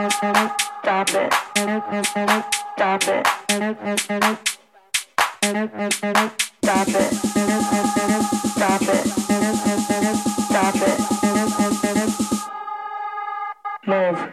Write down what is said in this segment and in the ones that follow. Stop it. Stop it. Stop it. Stop it. Stop it. Move.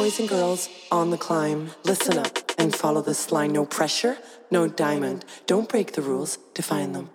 Boys and girls on the climb, listen up and follow this line. No pressure, no diamond. Don't break the rules, define them.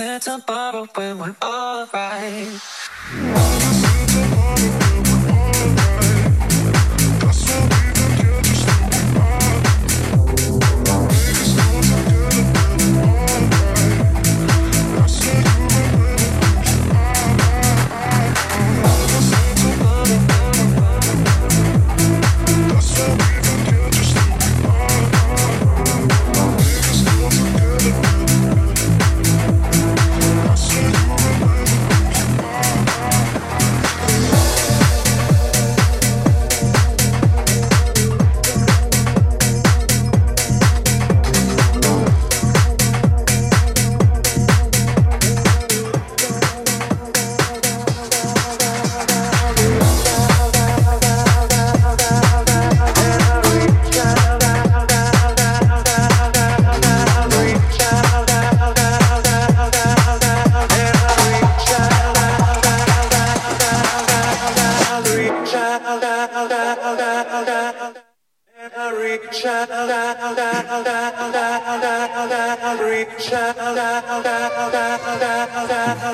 plan tomorrow when we're all right.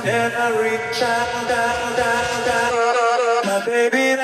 Every child, baby,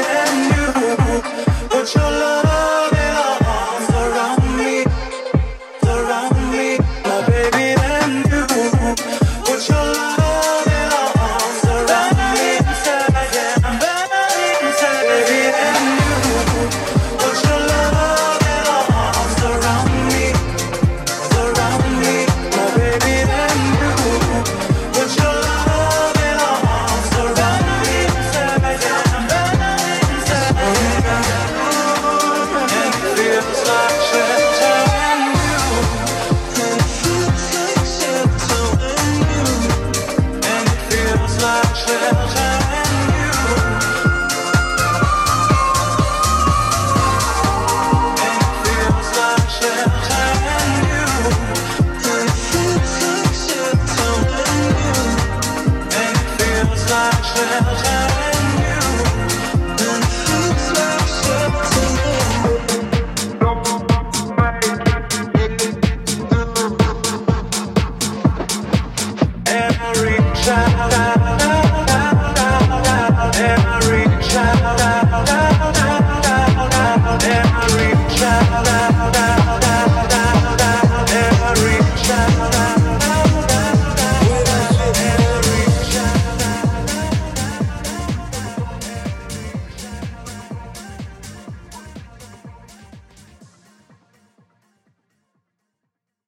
and you put your love.